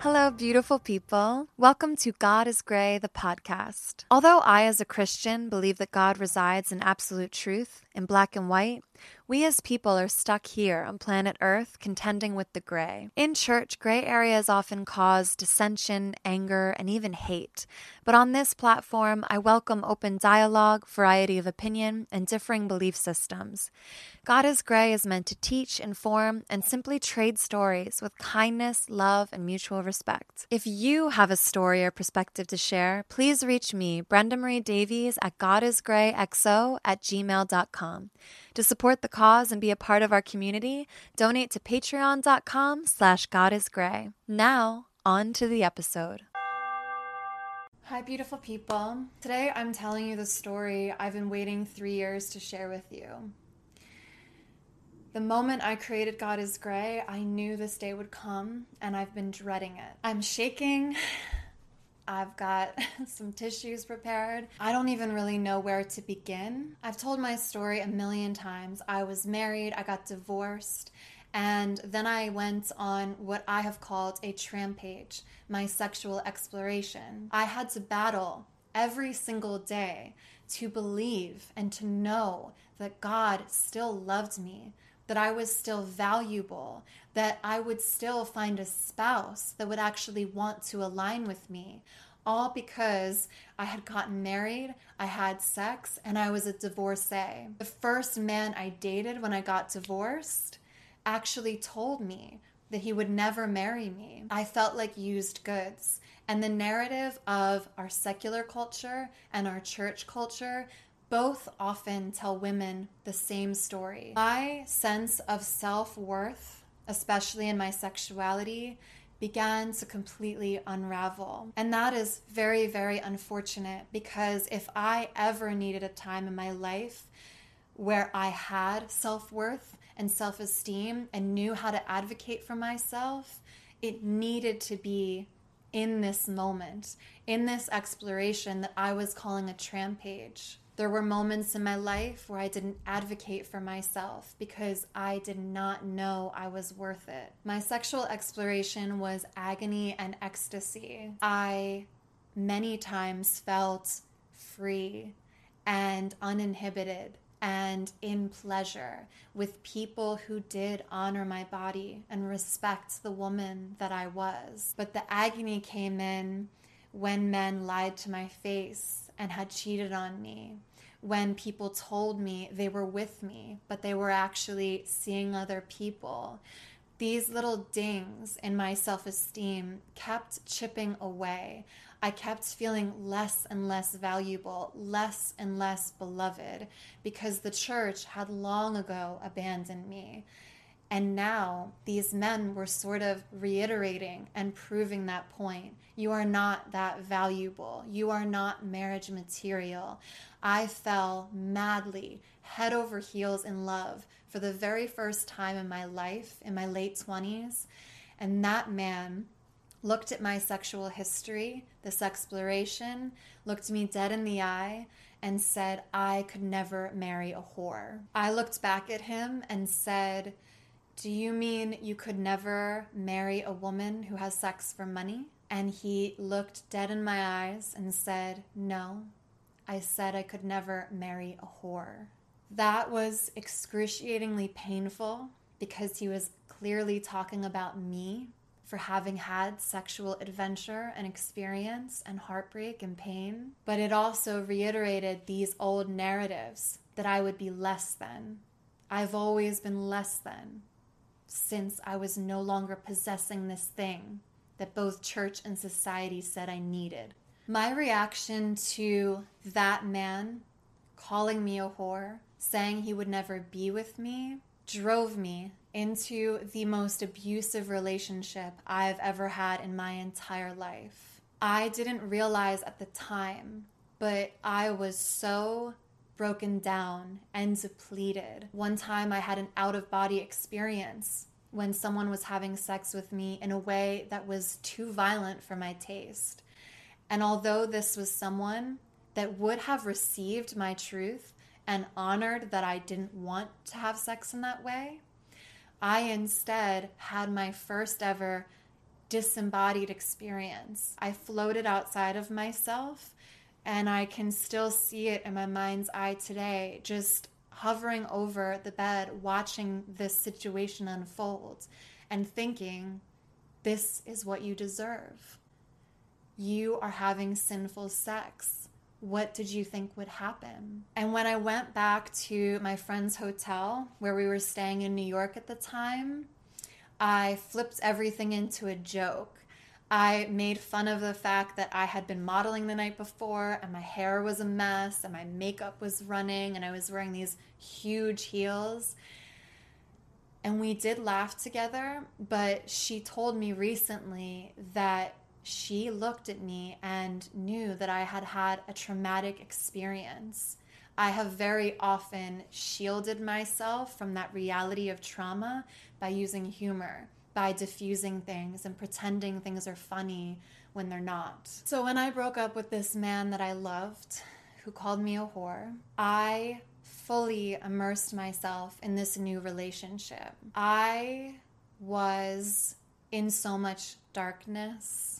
Hello, beautiful people. Welcome to God is Gray, the podcast. Although I, as a Christian, believe that God resides in absolute truth, in black and white, we as people are stuck here on planet Earth contending with the gray. In church, gray areas often cause dissension, anger, and even hate. But on this platform, I welcome open dialogue, variety of opinion, and differing belief systems. God is Gray is meant to teach, inform, and simply trade stories with kindness, love, and mutual respect. If you have a story or perspective to share, please reach me, Brenda Marie Davies, at godisgrayxo@gmail.com. To support the cause and be a part of our community, donate to patreon.com/godisgray. Now, on to the episode. Hi, beautiful people. Today I'm telling you the story I've been waiting 3 years to share with you. The moment I created God is Gray, I knew this day would come, and I've been dreading it. I'm shaking. I've got some tissues prepared. I don't even really know where to begin. I've told my story a million times. I was married, I got divorced, and then I went on what I have called a rampage, my sexual exploration. I had to battle every single day to believe and to know that God still loved me, that I was still valuable, that I would still find a spouse that would actually want to align with me, all because I had gotten married, I had sex, and I was a divorcee. The first man I dated when I got divorced actually told me that he would never marry me. I felt like used goods. And the narrative of our secular culture and our church culture both often tell women the same story. My sense of self-worth, especially in my sexuality, began to completely unravel. And that is very, very unfortunate, because if I ever needed a time in my life where I had self-worth and self-esteem and knew how to advocate for myself, it needed to be in this moment, in this exploration that I was calling a rampage. There were moments in my life where I didn't advocate for myself because I did not know I was worth it. My sexual exploration was agony and ecstasy. I many times felt free and uninhibited and in pleasure with people who did honor my body and respect the woman that I was. But the agony came in when men lied to my face and had cheated on me, when people told me they were with me, but they were actually seeing other people. These little dings in my self-esteem kept chipping away. I kept feeling less and less valuable, less and less beloved, because the church had long ago abandoned me. And now these men were sort of reiterating and proving that point. You are not that valuable. You are not marriage material. I fell madly, head over heels in love for the very first time in my life, in my late 20s. And that man looked at my sexual history, this exploration, looked me dead in the eye, and said, I could never marry a whore. I looked back at him and said, do you mean you could never marry a woman who has sex for money? And he looked dead in my eyes and said, no, I said I could never marry a whore. That was excruciatingly painful because he was clearly talking about me for having had sexual adventure and experience and heartbreak and pain. But it also reiterated these old narratives that I would be less than. I've always been less than, since I was no longer possessing this thing that both church and society said I needed. My reaction to that man calling me a whore, saying he would never be with me, drove me into the most abusive relationship I've ever had in my entire life. I didn't realize at the time, but I was so broken down and depleted. One time I had an out-of-body experience when someone was having sex with me in a way that was too violent for my taste. And although this was someone that would have received my truth and honored that I didn't want to have sex in that way, I instead had my first ever disembodied experience. I floated outside of myself, and I can still see it in my mind's eye today, just hovering over the bed, watching this situation unfold and thinking, this is what you deserve. You are having sinful sex. What did you think would happen? And when I went back to my friend's hotel where we were staying in New York at the time, I flipped everything into a joke. I made fun of the fact that I had been modeling the night before and my hair was a mess and my makeup was running and I was wearing these huge heels. And we did laugh together, but she told me recently that she looked at me and knew that I had had a traumatic experience. I have very often shielded myself from that reality of trauma by using humor, by diffusing things and pretending things are funny when they're not. So when I broke up with this man that I loved, who called me a whore, I fully immersed myself in this new relationship. I was in so much darkness.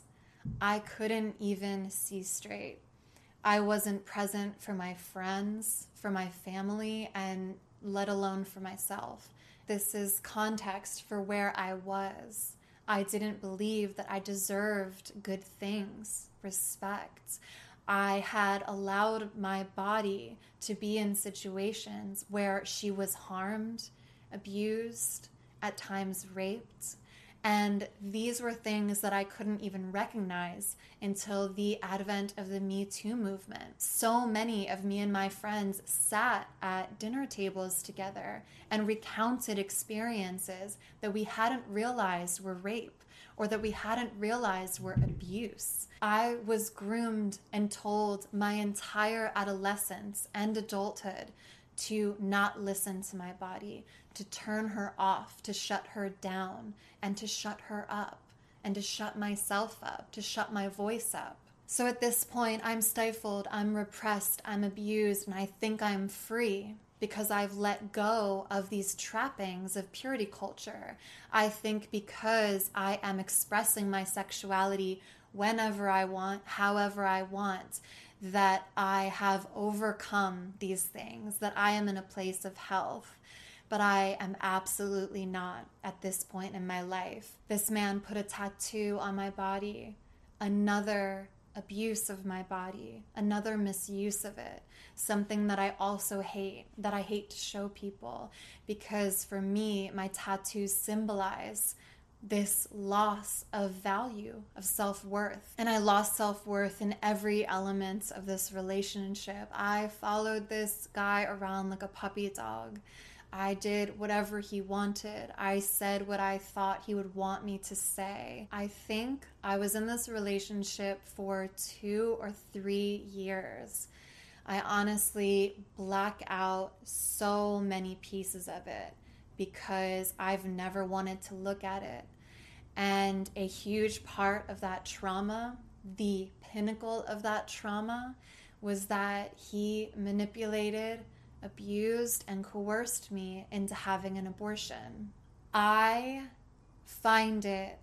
I couldn't even see straight. I wasn't present for my friends, for my family, and let alone for myself. This is context for where I was. I didn't believe that I deserved good things, respect. I had allowed my body to be in situations where she was harmed, abused, at times raped. And these were things that I couldn't even recognize until the advent of the Me Too movement. So many of me and my friends sat at dinner tables together and recounted experiences that we hadn't realized were rape or that we hadn't realized were abuse. I was groomed and told my entire adolescence and adulthood to not listen to my body, to turn her off, to shut her down, and to shut her up, and to shut myself up, to shut my voice up. So at this point, I'm stifled, I'm repressed, I'm abused, and I think I'm free because I've let go of these trappings of purity culture. I think because I am expressing my sexuality whenever I want, however I want, that I have overcome these things, that I am in a place of health, but I am absolutely not at this point in my life. This man put a tattoo on my body, another abuse of my body, another misuse of it, something that I also hate, that I hate to show people, because for me, my tattoos symbolize this loss of value, of self-worth. And I lost self-worth in every element of this relationship. I followed this guy around like a puppy dog. I did whatever he wanted. I said what I thought he would want me to say. I think I was in this relationship for 2 or 3 years. I honestly black out so many pieces of it because I've never wanted to look at it. And a huge part of that trauma, the pinnacle of that trauma, was that he manipulated, abused, and coerced me into having an abortion. I find it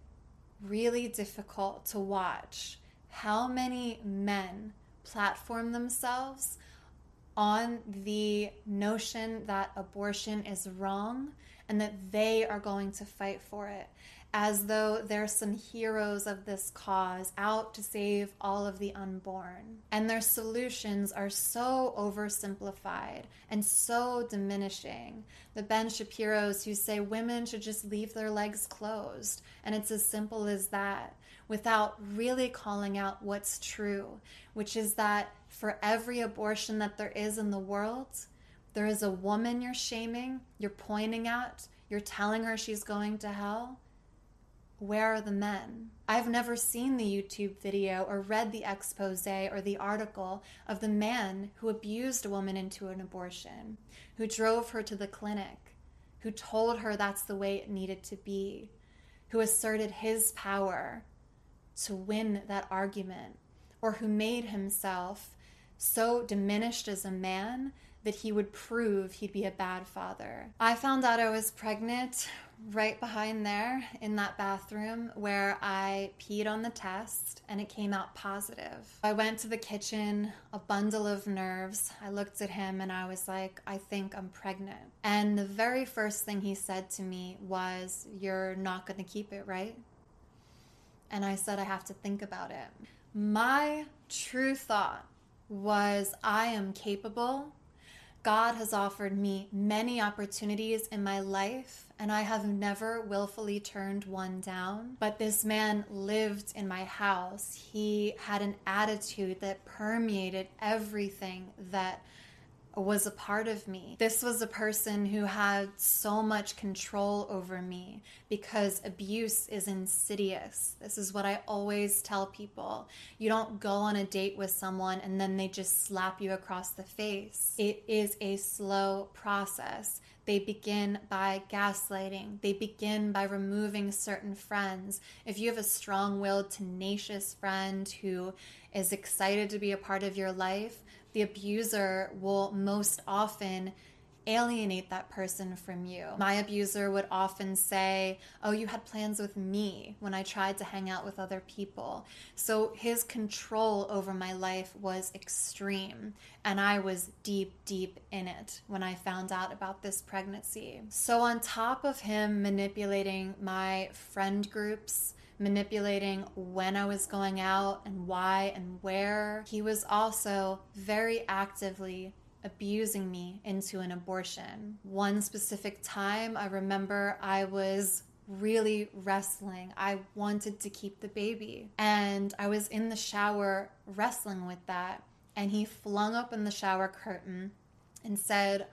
really difficult to watch how many men platform themselves on the notion that abortion is wrong and that they are going to fight for it, as though they're some heroes of this cause out to save all of the unborn. And their solutions are so oversimplified and so diminishing. The Ben Shapiros who say women should just leave their legs closed, and it's as simple as that, without really calling out what's true, which is that for every abortion that there is in the world, there is a woman you're shaming, you're pointing at, you're telling her she's going to hell. Where are the men? I've never seen the YouTube video or read the expose or the article of the man who abused a woman into an abortion, who drove her to the clinic, who told her that's the way it needed to be, who asserted his power to win that argument, or who made himself so diminished as a man that he would prove he'd be a bad father. I found out I was pregnant right behind there in that bathroom where I peed on the test and it came out positive. I went to the kitchen, a bundle of nerves. I looked at him and I was like, I think I'm pregnant. And the very first thing he said to me was, "You're not gonna keep it, right?" And I said, "I have to think about it." My true thought was, I am capable. God has offered me many opportunities in my life, and I have never willfully turned one down. But this man lived in my house. He had an attitude that permeated everything that was a part of me. This was a person who had so much control over me because abuse is insidious. This is what I always tell people. You don't go on a date with someone and then they just slap you across the face. It is a slow process. They begin by gaslighting. They begin by removing certain friends. If you have a strong-willed, tenacious friend who is excited to be a part of your life, the abuser will most often alienate that person from you. My abuser would often say, "Oh, you had plans with me," when I tried to hang out with other people. So his control over my life was extreme, and I was deep, deep in it when I found out about this pregnancy. So on top of him manipulating my friend groups, manipulating when I was going out and why and where, he was also very actively abusing me into an abortion. One specific time, I remember I was really wrestling. I wanted to keep the baby, and I was in the shower wrestling with that, and he flung open the shower curtain and said,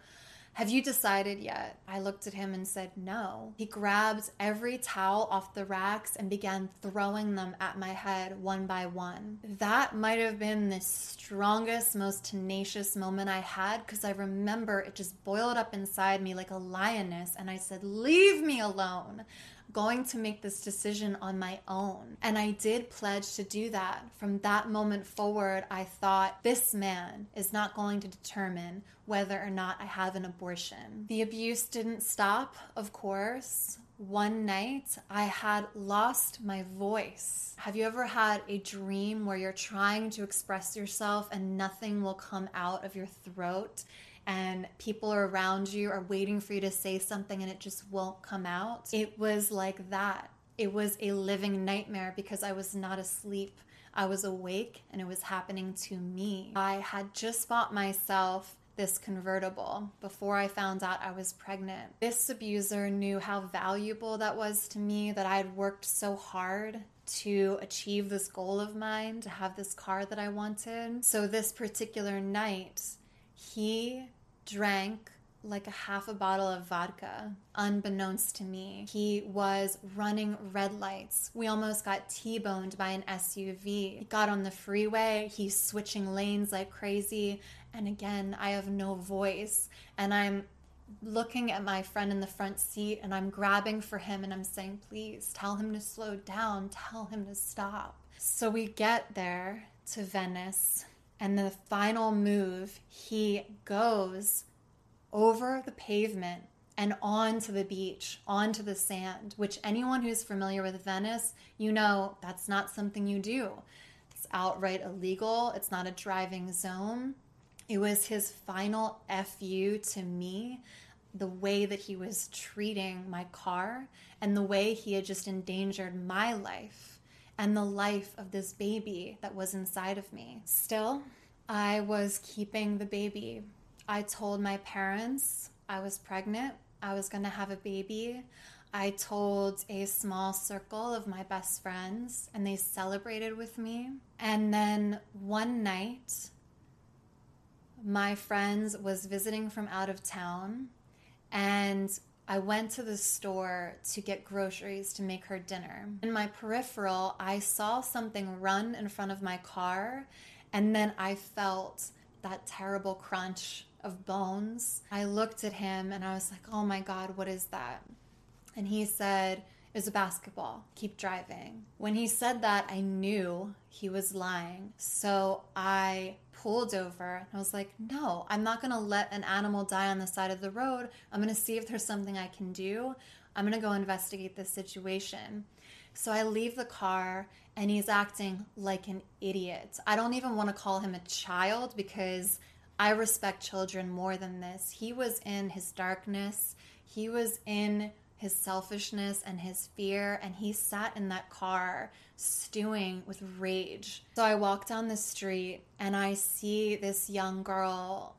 "Have you decided yet?" I looked at him and said, "No." He grabbed every towel off the racks and began throwing them at my head one by one. That might have been the strongest, most tenacious moment I had, because I remember it just boiled up inside me like a lioness, and I said, "Leave me alone. I'm going to make this decision on my own." And I did pledge to do that. From that moment forward, I thought, this man is not going to determine whether or not I have an abortion. The abuse didn't stop, of course. One night, I had lost my voice. Have you ever had a dream where you're trying to express yourself and nothing will come out of your throat, and people around you are waiting for you to say something and it just won't come out? It was like that. It was a living nightmare because I was not asleep. I was awake and it was happening to me. I had just bought myself this convertible before I found out I was pregnant. This abuser knew how valuable that was to me, that I had worked so hard to achieve this goal of mine, to have this car that I wanted. So this particular night, he drank like a half a bottle of vodka, unbeknownst to me. He was running red lights. We almost got T-boned by an SUV. He got on the freeway. He's switching lanes like crazy. And again, I have no voice. And I'm looking at my friend in the front seat, and I'm grabbing for him, and I'm saying, "Please, tell him to slow down. Tell him to stop." So we get there to Venice, and the final move, he goes over the pavement and onto the beach, onto the sand, which anyone who's familiar with Venice, you know that's not something you do. It's outright illegal. It's not a driving zone. It was his final FU to me, the way that he was treating my car and the way he had just endangered my life and the life of this baby that was inside of me. Still, I was keeping the baby. I told my parents I was pregnant, I was gonna have a baby. I told a small circle of my best friends, and they celebrated with me. And then one night, my friends was visiting from out of town, and I went to the store to get groceries to make her dinner. In my peripheral, I saw something run in front of my car, and then I felt that terrible crunch of bones. I looked at him and I was like, oh my God, what is that? And he said, it was a basketball. Keep driving. When he said that, I knew he was lying. So I pulled over and I was like, no, I'm not going to let an animal die on the side of the road. I'm going to see if there's something I can do. I'm going to go investigate this situation. So I leave the car and he's acting like an idiot. I don't even want to call him a child because I respect children more than this. He was in his darkness. He was in his selfishness and his fear, and he sat in that car stewing with rage. So I walk down the street and I see this young girl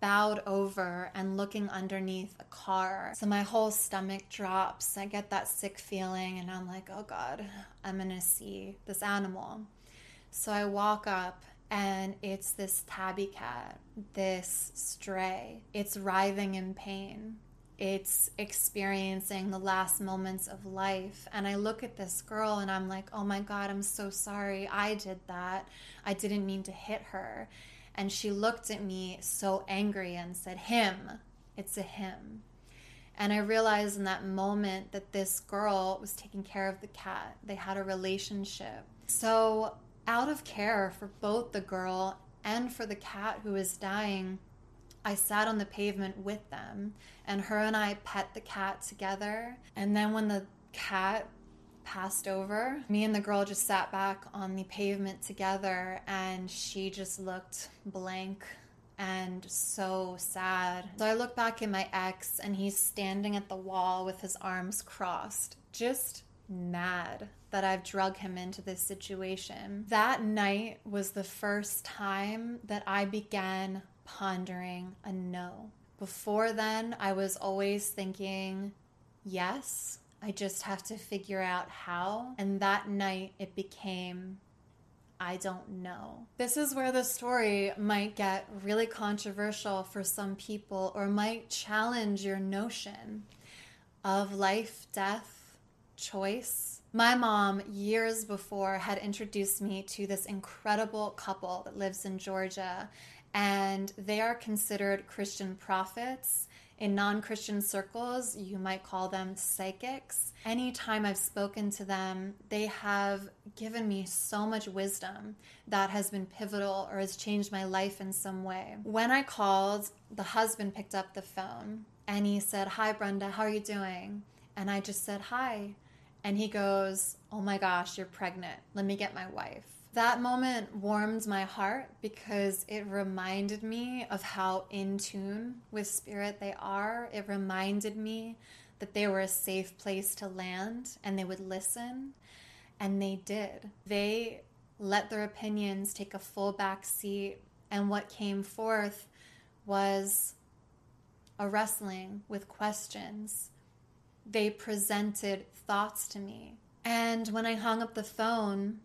bowed over and looking underneath a car. So my whole stomach drops. I get that sick feeling and I'm like, oh God, I'm gonna see this animal. So I walk up and it's this tabby cat, this stray. It's writhing in pain. It's experiencing the last moments of life. And I look at this girl and I'm like, oh my God, I'm so sorry. I did that. I didn't mean to hit her. And she looked at me so angry and said, him. It's a him. And I realized in that moment that this girl was taking care of the cat. They had a relationship. So out of care for both the girl and for the cat who was dying, I sat on the pavement with them, and her and I pet the cat together. And then when the cat passed over, me and the girl just sat back on the pavement together, and she just looked blank and so sad. So I look back at my ex, and he's standing at the wall with his arms crossed, just mad that I've drug him into this situation. That night was the first time that I began pondering a no. Before then, I was always thinking, yes, I just have to figure out how. And that night it became, I don't know. This is where the story might get really controversial for some people, or might challenge your notion of life, death, choice. My mom, years before, had introduced me to this incredible couple that lives in Georgia, and they are considered Christian prophets. In non-Christian circles, you might call them psychics. Anytime I've spoken to them, they have given me so much wisdom that has been pivotal or has changed my life in some way. When I called, the husband picked up the phone and he said, hi, Brenda, how are you doing? And I just said, hi. And he goes, oh my gosh, you're pregnant. Let me get my wife. That moment warmed my heart because it reminded me of how in tune with spirit they are. It reminded me that they were a safe place to land and they would listen, and they did. They let their opinions take a full back seat, and what came forth was a wrestling with questions. They presented thoughts to me, and when I hung up the phone,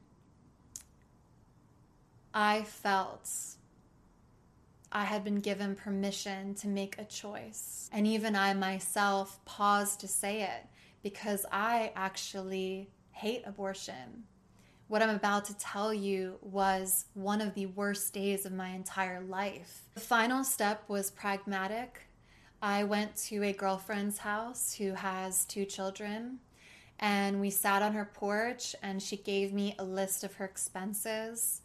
I felt I had been given permission to make a choice. And even I myself paused to say it because I actually hate abortion. What I'm about to tell you was one of the worst days of my entire life. The final step was pragmatic. I went to a girlfriend's house who has 2 children. And we sat on her porch and she gave me a list of her expenses.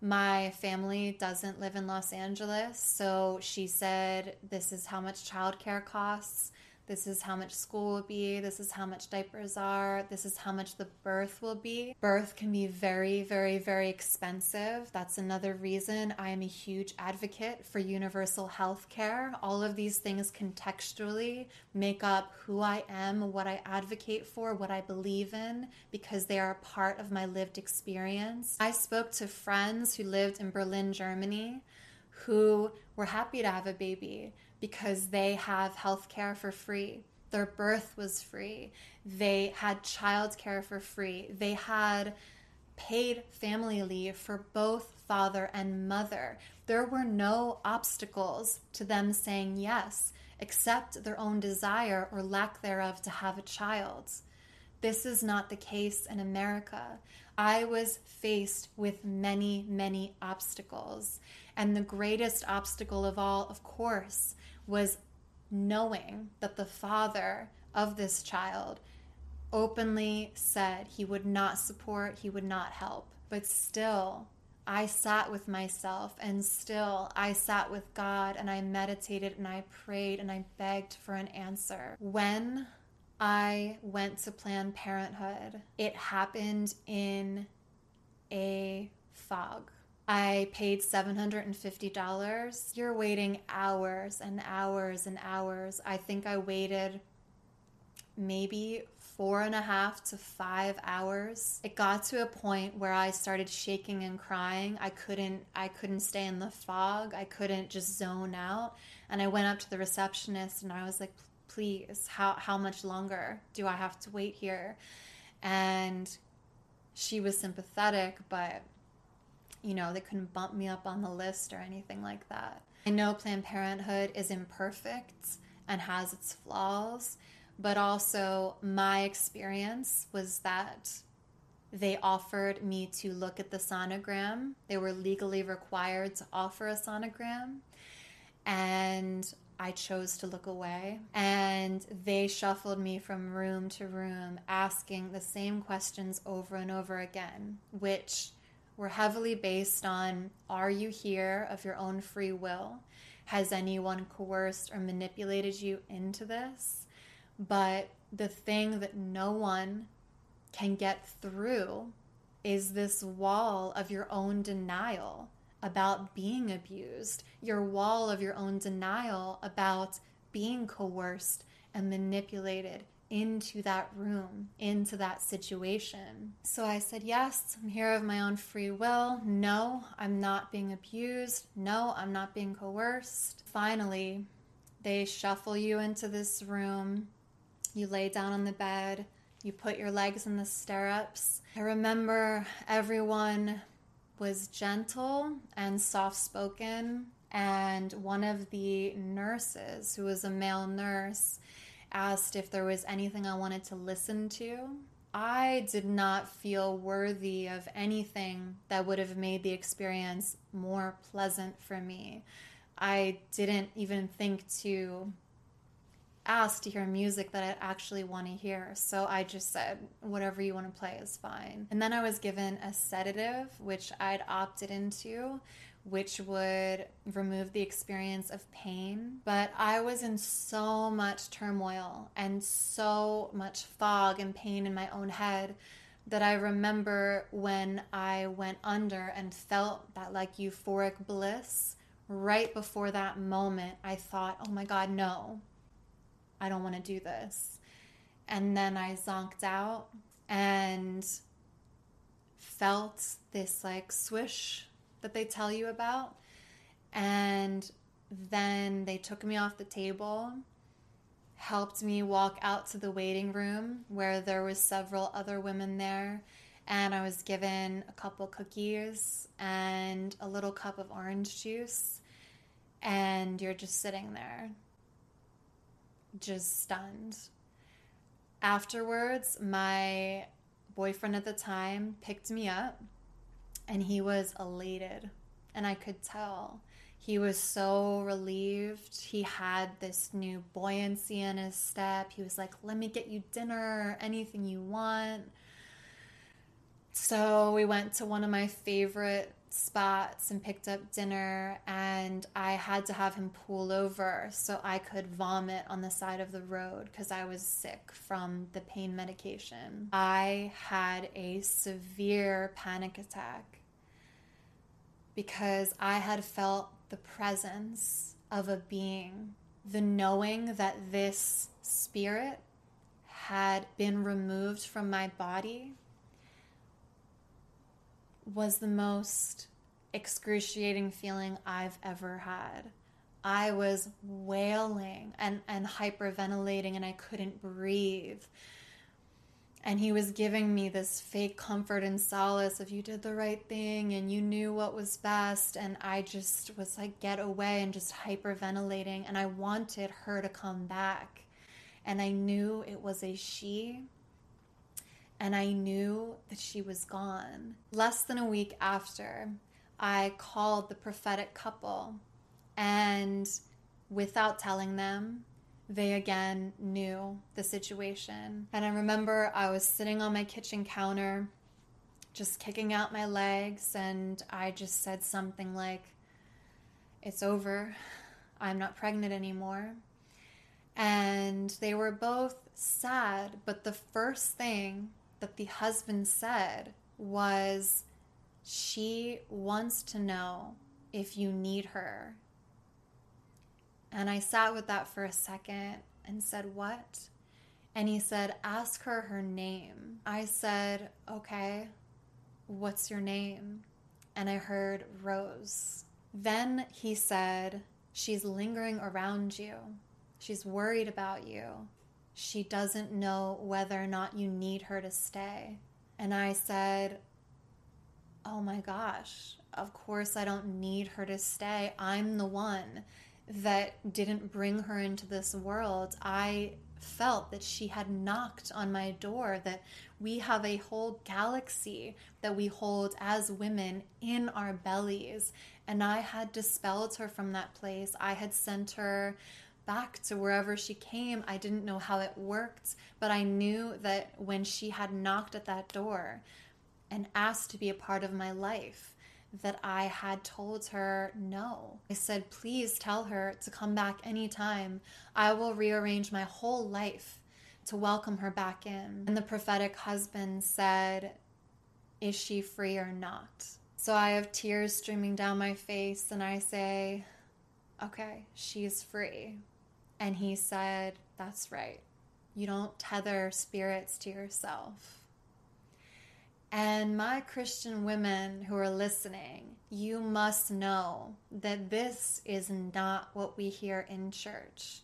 My family doesn't live in Los Angeles, so she said, this is how much childcare costs, this is how much school will be, this is how much diapers are, this is how much the birth will be. Birth can be very, very, very expensive. That's another reason I am a huge advocate for universal health care. All of these things contextually make up who I am, what I advocate for, what I believe in, because they are a part of my lived experience. I spoke to friends who lived in Berlin, Germany, who were happy to have a baby because they have health care for free. Their birth was free. They had child care for free. They had paid family leave for both father and mother. There were no obstacles to them saying yes, except their own desire or lack thereof to have a child. This is not the case in America. I was faced with many, many obstacles. And the greatest obstacle of all, of course, was knowing that the father of this child openly said he would not support, he would not help. But still, I sat with myself, and still I sat with God, and I meditated, and I prayed, and I begged for an answer. When I went to Planned Parenthood, it happened in a fog. I paid $750. You're waiting hours and hours and hours. I think I waited maybe 4.5 to 5 hours. It got to a point where I started shaking and crying. I couldn't stay in the fog. I couldn't just zone out. And I went up to the receptionist and I was like, please, how much longer do I have to wait here? And she was sympathetic, but you know, they couldn't bump me up on the list or anything like that. I know Planned Parenthood is imperfect and has its flaws, but also my experience was that they offered me to look at the sonogram. They were legally required to offer a sonogram, and I chose to look away. And they shuffled me from room to room, asking the same questions over and over again, which were heavily based on, are you here of your own free will? Has anyone coerced or manipulated you into this? But the thing that no one can get through is this wall of your own denial about being abused, your wall of your own denial about being coerced and manipulated into that room, into that situation. So I said, yes, I'm here of my own free will. No, I'm not being abused. No, I'm not being coerced. Finally, they shuffle you into this room. You lay down on the bed, you put your legs in the stirrups. I remember everyone was gentle and soft-spoken, and one of the nurses, who was a male nurse, asked if there was anything I wanted to listen to. I did not feel worthy of anything that would have made the experience more pleasant for me. I didn't even think to asked to hear music that I actually want to hear. So I just said, whatever you want to play is fine. And then I was given a sedative, which I'd opted into, which would remove the experience of pain. But I was in so much turmoil and so much fog and pain in my own head that I remember when I went under and felt that like euphoric bliss, right before that moment, I thought, oh my God, no. I don't want to do this. And then I zonked out and felt this like swish that they tell you about. And then they took me off the table, helped me walk out to the waiting room where there was several other women there. And I was given a couple cookies and a little cup of orange juice. And you're just sitting there, just stunned. Afterwards, my boyfriend at the time picked me up, and he was elated, and I could tell. He was so relieved. He had this new buoyancy in his step. He was like, let me get you dinner, anything you want. So we went to one of my favorite spots and picked up dinner, and I had to have him pull over so I could vomit on the side of the road because I was sick from the pain medication. I had a severe panic attack because I had felt the presence of a being, the knowing that this spirit had been removed from my body was the most excruciating feeling I've ever had. I was wailing and hyperventilating, and I couldn't breathe. And he was giving me this fake comfort and solace of you did the right thing and you knew what was best. And I just was like, get away, and just hyperventilating. And I wanted her to come back. And I knew it was a she. And I knew that she was gone. Less than a week after, I called the prophetic couple. And without telling them, they again knew the situation. And I remember I was sitting on my kitchen counter, just kicking out my legs, and I just said something like, it's over, I'm not pregnant anymore. And they were both sad, but the first thing that the husband said was, she wants to know if you need her. And I sat with that for a second and said, what? And he said, ask her her name. I said, okay, what's your name? And I heard Rose. Then he said, she's lingering around you. She's worried about you. She doesn't know whether or not you need her to stay. And I said, oh my gosh, of course I don't need her to stay. I'm the one that didn't bring her into this world. I felt that she had knocked on my door, that we have a whole galaxy that we hold as women in our bellies. And I had dispelled her from that place. I had sent her back to wherever she came. I didn't know how it worked, but I knew that when she had knocked at that door and asked to be a part of my life, that I had told her no. I said, please tell her to come back anytime. I will rearrange my whole life to welcome her back in. And the prophetic husband said, is she free or not? So I have tears streaming down my face and I say, okay, she's free. And he said, that's right. You don't tether spirits to yourself. And my Christian women who are listening, you must know that this is not what we hear in church.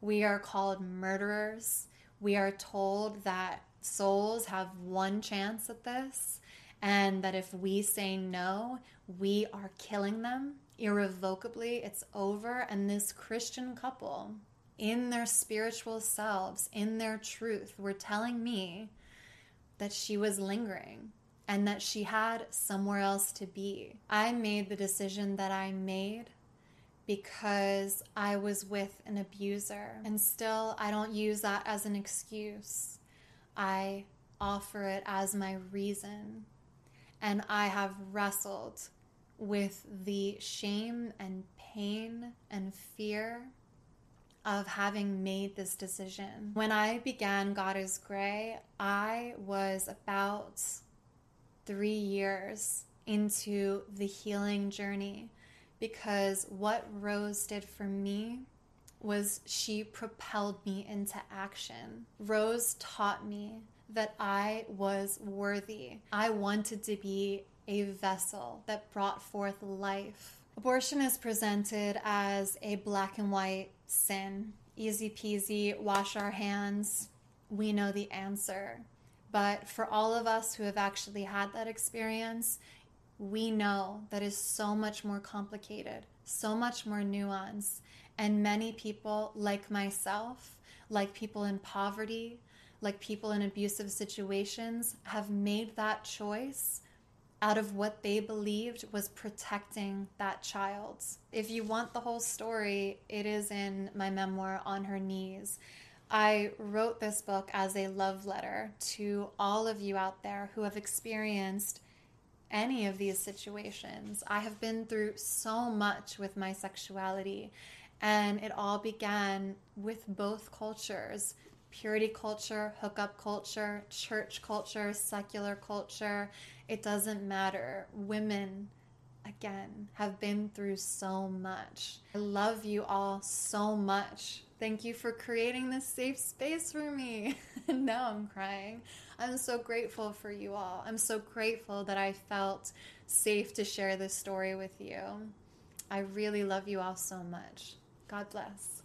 We are called murderers. We are told that souls have one chance at this, and that if we say no, we are killing them irrevocably. It's over. And this Christian couple, in their spiritual selves, in their truth, were telling me that she was lingering and that she had somewhere else to be. I made the decision that I made because I was with an abuser. And still, I don't use that as an excuse. I offer it as my reason. And I have wrestled with the shame and pain and fear of having made this decision. When I began God is Gray, I was about 3 years into the healing journey, because what Rose did for me was she propelled me into action. Rose taught me that I was worthy. I wanted to be a vessel that brought forth life. Abortion is presented as a black and white sin. Easy peasy, wash our hands. We know the answer. But for all of us who have actually had that experience, we know that is so much more complicated, so much more nuanced. And many people, like myself, like people in poverty, like people in abusive situations, have made that choice out of what they believed was protecting that child. If you want the whole story, it is in my memoir, On Her Knees. I wrote this book as a love letter to all of you out there who have experienced any of these situations. I have been through so much with my sexuality, and it all began with both cultures. Purity culture, hookup culture, church culture, secular culture, it doesn't matter. Women, again, have been through so much. I love you all so much. Thank you for creating this safe space for me. Now I'm crying. I'm so grateful for you all. I'm so grateful that I felt safe to share this story with you. I really love you all so much. God bless.